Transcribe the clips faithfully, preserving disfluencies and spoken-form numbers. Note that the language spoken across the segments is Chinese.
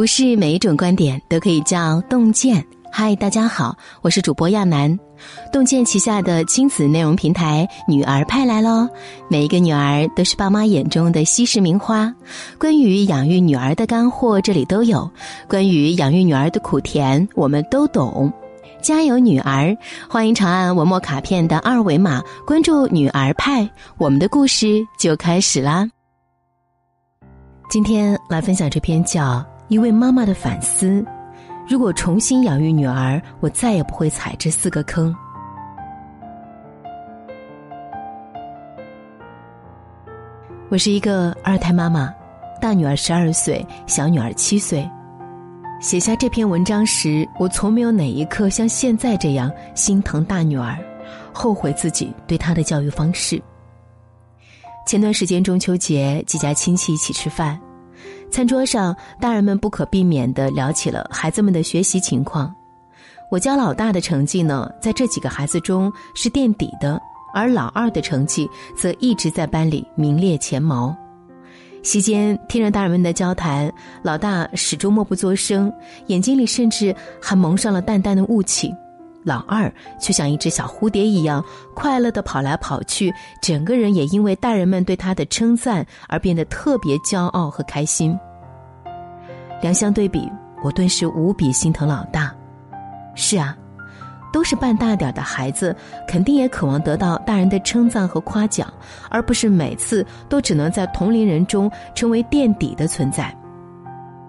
不是每一种观点都可以叫洞见。嗨，大家好，我是主播亚楠。洞见旗下的亲子内容平台女儿派来咯，每一个女儿都是爸妈眼中的稀世名花，关于养育女儿的干货这里都有，关于养育女儿的苦甜我们都懂。家有女儿，欢迎长按文末卡片的二维码关注女儿派，我们的故事就开始啦。今天来分享这篇叫《一位妈妈的反思》，如果重新养育女儿，我再也不会踩这四个坑。我是一个二胎妈妈，大女儿十二岁，小女儿七岁。写下这篇文章时，我从没有哪一刻像现在这样心疼大女儿，后悔自己对她的教育方式。前段时间中秋节，几家亲戚一起吃饭，餐桌上大人们不可避免地聊起了孩子们的学习情况。我家老大的成绩呢，在这几个孩子中是垫底的，而老二的成绩则一直在班里名列前茅。席间听着大人们的交谈，老大始终默不作声，眼睛里甚至还蒙上了淡淡的雾气，老二却像一只小蝴蝶一样快乐地跑来跑去，整个人也因为大人们对他的称赞而变得特别骄傲和开心。两相对比，我顿时无比心疼老大。是啊，都是半大点的孩子，肯定也渴望得到大人的称赞和夸奖，而不是每次都只能在同龄人中成为垫底的存在。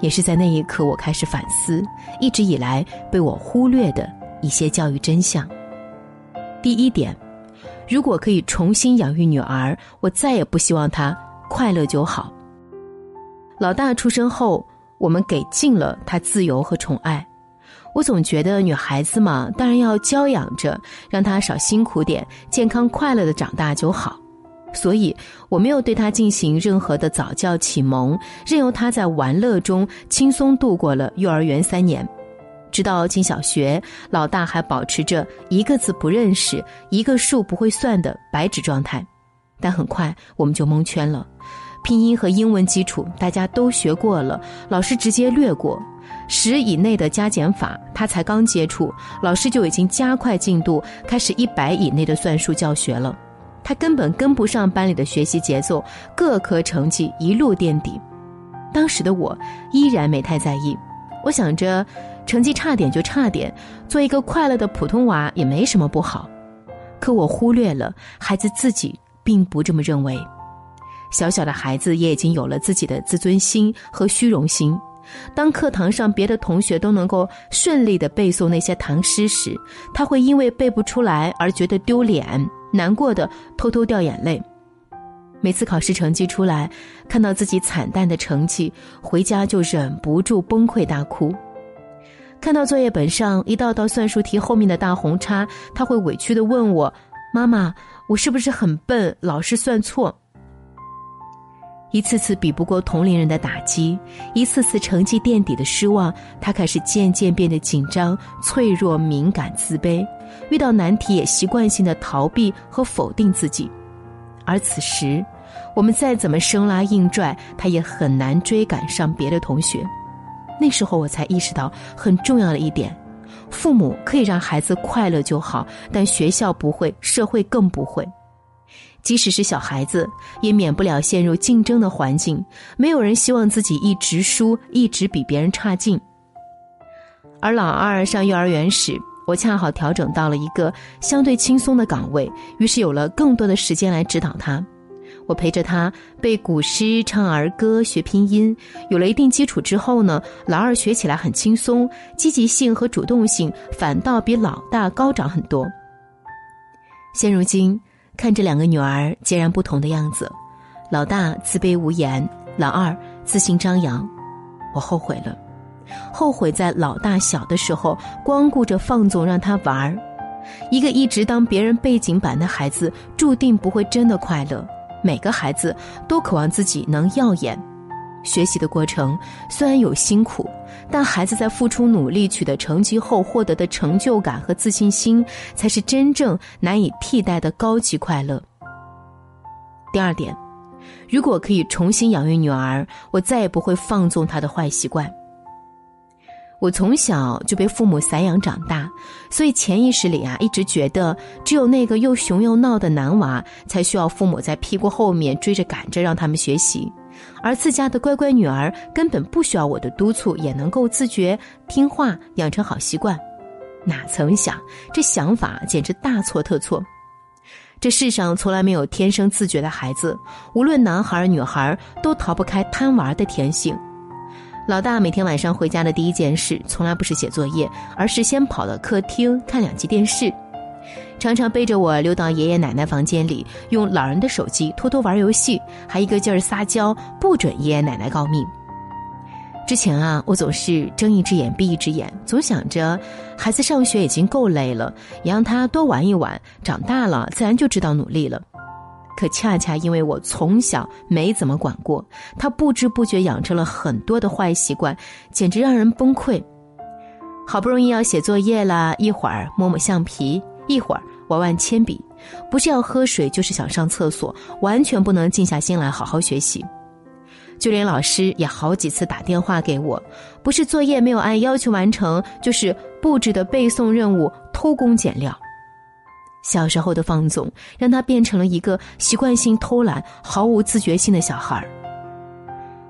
也是在那一刻，我开始反思一直以来被我忽略的一些教育真相。第一点，如果可以重新养育女儿，我再也不希望她快乐就好。老大出生后，我们给尽了她自由和宠爱，我总觉得女孩子嘛，当然要娇养着，让她少辛苦点，健康快乐的长大就好。所以我没有对她进行任何的早教启蒙，任由她在玩乐中轻松度过了幼儿园三年。直到进小学，老大还保持着一个字不认识，一个数不会算的白纸状态。但很快我们就蒙圈了，拼音和英文基础大家都学过了，老师直接略过。十以内的加减法他才刚接触，老师就已经加快进度，开始一百以内的算术教学了。他根本跟不上班里的学习节奏，各科成绩一路垫底。当时的我依然没太在意，我想着成绩差点就差点，做一个快乐的普通娃也没什么不好。可我忽略了孩子自己并不这么认为，小小的孩子也已经有了自己的自尊心和虚荣心。当课堂上别的同学都能够顺利地背诵那些唐诗时，他会因为背不出来而觉得丢脸，难过的偷偷掉眼泪。每次考试成绩出来，看到自己惨淡的成绩，回家就忍不住崩溃大哭。看到作业本上一道道算术题后面的大红叉，他会委屈地问我：妈妈，我是不是很笨，老是算错？一次次比不过同龄人的打击，一次次成绩垫底的失望，他开始渐渐变得紧张、脆弱、敏感、自卑，遇到难题也习惯性地逃避和否定自己。而此时，我们再怎么生拉硬拽，他也很难追赶上别的同学。那时候我才意识到很重要的一点，父母可以让孩子快乐就好，但学校不会，社会更不会。即使是小孩子，也免不了陷入竞争的环境，没有人希望自己一直输，一直比别人差劲。而老二上幼儿园时，我恰好调整到了一个相对轻松的岗位，于是有了更多的时间来指导他。我陪着他背古诗、唱儿歌、学拼音，有了一定基础之后呢，老二学起来很轻松，积极性和主动性反倒比老大高涨很多。现如今看着两个女儿截然不同的样子，老大自卑无言，老二自信张扬，我后悔了，后悔在老大小的时候光顾着放纵让他玩。一个一直当别人背景板的孩子注定不会真的快乐，每个孩子都渴望自己能耀眼。学习的过程虽然有辛苦，但孩子在付出努力取得成绩后获得的成就感和自信心，才是真正难以替代的高级快乐。第二点，如果可以重新养育女儿，我再也不会放纵她的坏习惯。我从小就被父母散养长大，所以潜意识里啊，一直觉得只有那个又熊又闹的男娃才需要父母在屁股后面追着赶着让他们学习，而自家的乖乖女儿根本不需要我的督促，也能够自觉听话，养成好习惯。哪曾想，这想法简直大错特错。这世上从来没有天生自觉的孩子，无论男孩女孩，都逃不开贪玩的天性。老大每天晚上回家的第一件事，从来不是写作业，而是先跑到客厅看两集电视，常常背着我溜到爷爷奶奶房间里，用老人的手机偷偷玩游戏，还一个劲儿撒娇，不准爷爷奶奶告密。之前啊，我总是睁一只眼闭一只眼，总想着孩子上学已经够累了，也让他多玩一玩，长大了自然就知道努力了。可恰恰因为我从小没怎么管过他，不知不觉养成了很多的坏习惯，简直让人崩溃。好不容易要写作业啦，一会儿摸摸橡皮，一会儿玩玩铅笔，不是要喝水就是想上厕所，完全不能静下心来好好学习。就连老师也好几次打电话给我，不是作业没有按要求完成，就是布置的背诵任务偷工减料。小时候的放纵，让他变成了一个习惯性偷懒、毫无自觉性的小孩。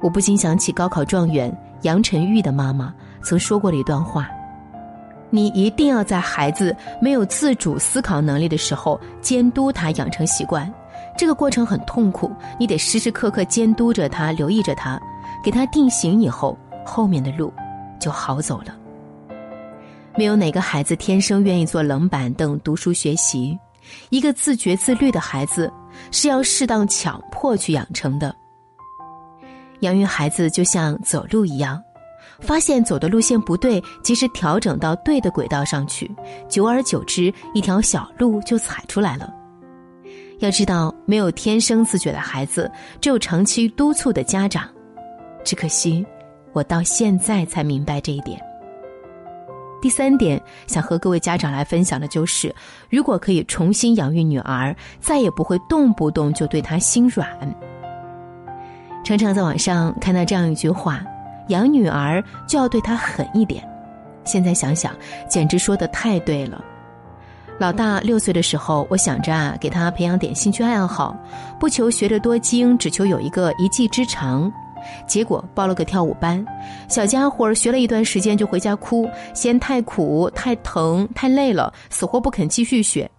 我不禁想起高考状元杨晨玉的妈妈曾说过的一段话：你一定要在孩子没有自主思考能力的时候监督他养成习惯，这个过程很痛苦，你得时时刻刻监督着他，留意着他，给他定型以后，后面的路就好走了。没有哪个孩子天生愿意坐冷板凳读书学习，一个自觉自律的孩子是要适当强迫去养成的。养育孩子就像走路一样，发现走的路线不对，及时调整到对的轨道上去，久而久之，一条小路就踩出来了。要知道，没有天生自觉的孩子，只有长期督促的家长。只可惜，我到现在才明白这一点。第三点，想和各位家长来分享的就是，如果可以重新养育女儿，再也不会动不动就对她心软。常常在网上看到这样一句话：养女儿就要对她狠一点。现在想想，简直说得太对了。老大六岁的时候，我想着啊，给他培养点兴趣爱好，不求学得多精，只求有一个一技之长。结果报了个跳舞班，小家伙学了一段时间就回家哭，嫌太苦、太疼、太累了，死活不肯继续学。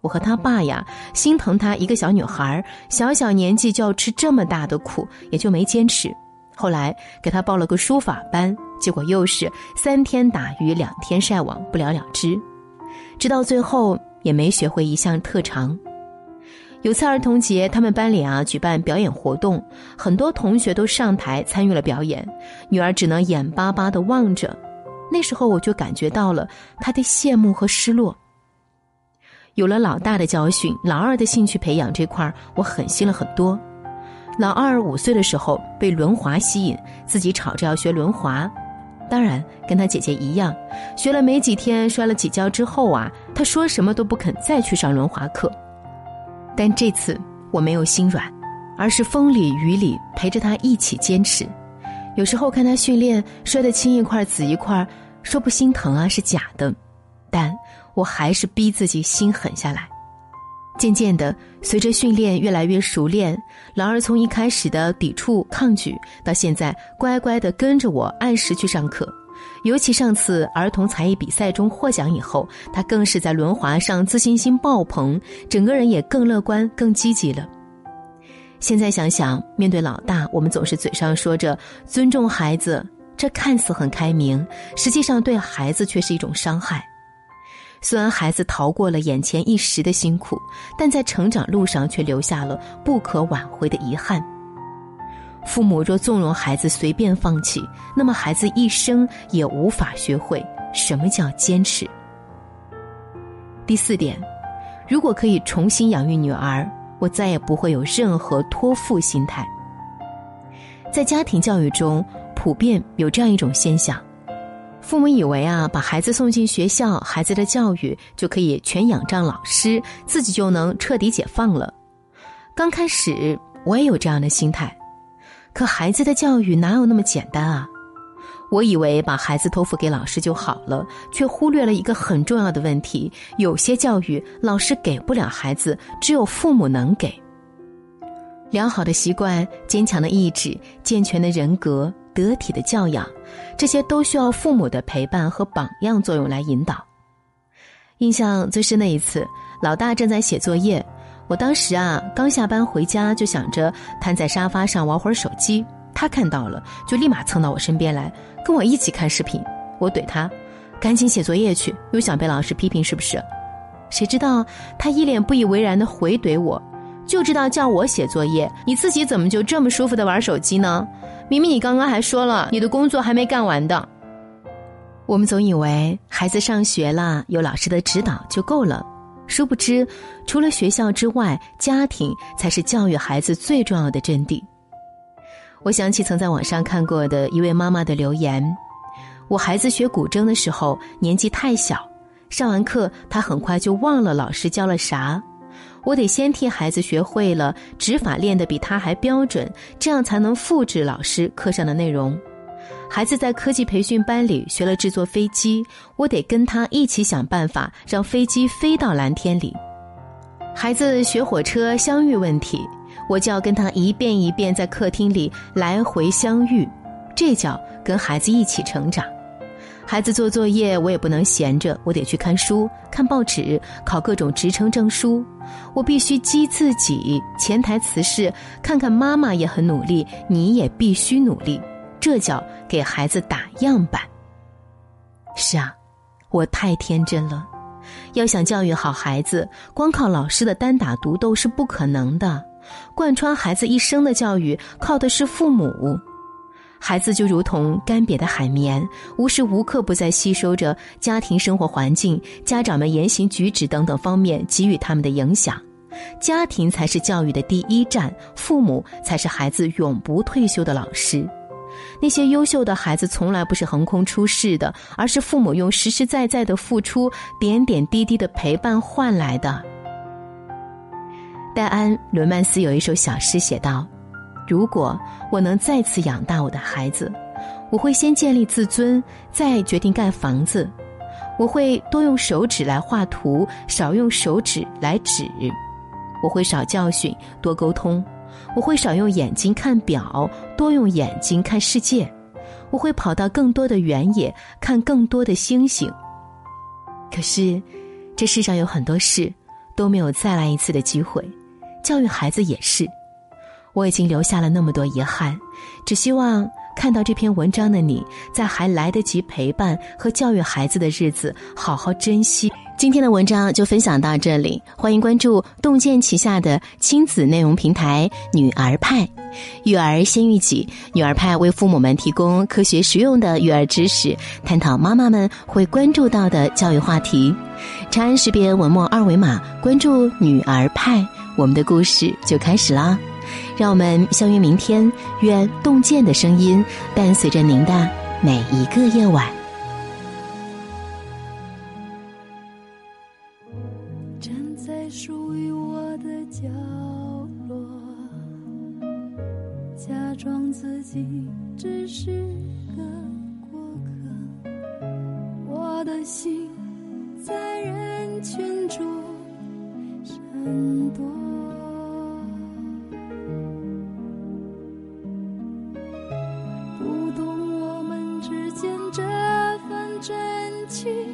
我和他爸呀，心疼他一个小女孩，小小年纪就要吃这么大的苦，也就没坚持。后来给他报了个书法班，结果又是三天打鱼两天晒网，不了了之。直到最后也没学会一项特长。有次儿童节，他们班里啊举办表演活动，很多同学都上台参与了表演，女儿只能眼巴巴地望着。那时候我就感觉到了她的羡慕和失落。有了老大的教训，老二的兴趣培养这块我狠心了很多。老二五岁的时候被轮滑吸引，自己吵着要学轮滑。当然跟他姐姐一样，学了没几天摔了几跤之后啊，他说什么都不肯再去上轮滑课。但这次我没有心软，而是风里雨里陪着他一起坚持。有时候看他训练摔得青一块紫一块，说不心疼啊是假的，但我还是逼自己心狠下来。渐渐的，随着训练越来越熟练，老二从一开始的抵触抗拒，到现在乖乖地跟着我按时去上课。尤其上次儿童才艺比赛中获奖以后，他更是在轮滑上自信心爆棚，整个人也更乐观更积极了。现在想想，面对老大，我们总是嘴上说着尊重孩子，这看似很开明，实际上对孩子却是一种伤害。虽然孩子逃过了眼前一时的辛苦，但在成长路上却留下了不可挽回的遗憾。父母若纵容孩子随便放弃，那么孩子一生也无法学会什么叫坚持。第四点，如果可以重新养育女儿，我再也不会有任何托付心态。在家庭教育中，普遍有这样一种现象，父母以为啊，把孩子送进学校，孩子的教育就可以全仰仗老师，自己就能彻底解放了。刚开始我也有这样的心态，可孩子的教育哪有那么简单啊？我以为把孩子托付给老师就好了，却忽略了一个很重要的问题：有些教育老师给不了孩子，只有父母能给。良好的习惯、坚强的意志、健全的人格、得体的教养，这些都需要父母的陪伴和榜样作用来引导。印象最深的一次，老大正在写作业，我当时啊刚下班回家，就想着瘫在沙发上玩会儿手机。他看到了，就立马蹭到我身边来，跟我一起看视频。我怼他：“赶紧写作业去，又想被老师批评是不是？”谁知道他一脸不以为然的回怼我：“就知道叫我写作业，你自己怎么就这么舒服的玩手机呢？明明你刚刚还说了，你的工作还没干完的。”我们总以为孩子上学了，有老师的指导就够了，殊不知，除了学校之外，家庭才是教育孩子最重要的阵地。我想起曾在网上看过的一位妈妈的留言：我孩子学古筝的时候年纪太小，上完课他很快就忘了老师教了啥，我得先替孩子学会了指法，练得比他还标准，这样才能复制老师课上的内容。孩子在科技培训班里学了制作飞机，我得跟他一起想办法让飞机飞到蓝天里。孩子学火车相遇问题，我就要跟他一遍一遍在客厅里来回相遇，这叫跟孩子一起成长。孩子做作业我也不能闲着，我得去看书、看报纸、考各种职称证书，我必须激自己，潜台词是看看妈妈也很努力，你也必须努力，这叫给孩子打样板。是啊，我太天真了，要想教育好孩子，光靠老师的单打独斗是不可能的。贯穿孩子一生的教育靠的是父母。孩子就如同干瘪的海绵，无时无刻不在吸收着家庭生活环境、家长们言行举止等等方面给予他们的影响。家庭才是教育的第一站，父母才是孩子永不退休的老师。那些优秀的孩子从来不是横空出世的，而是父母用实实在在的付出、点点滴滴的陪伴换来的。戴安·伦曼斯有一首小诗写道：如果我能再次养大我的孩子，我会先建立自尊，再决定盖房子，我会多用手指来画图，少用手指来指，我会少教训，多沟通，我会少用眼睛看表，多用眼睛看世界，我会跑到更多的原野，看更多的星星。可是这世上有很多事都没有再来一次的机会，教育孩子也是。我已经留下了那么多遗憾，只希望看到这篇文章的你，在还来得及陪伴和教育孩子的日子好好珍惜。今天的文章就分享到这里，欢迎关注洞见旗下的亲子内容平台女儿派，育儿先育己。女儿派为父母们提供科学实用的育儿知识，探讨妈妈们会关注到的教育话题。长按识别文末二维码，关注女儿派，我们的故事就开始啦。让我们相约明天，愿洞见的声音伴随着您的每一个夜晚。站在属于我的角落，假装自己只是个过客，我的心在人群中闪躲。不懂我们之间这份真情。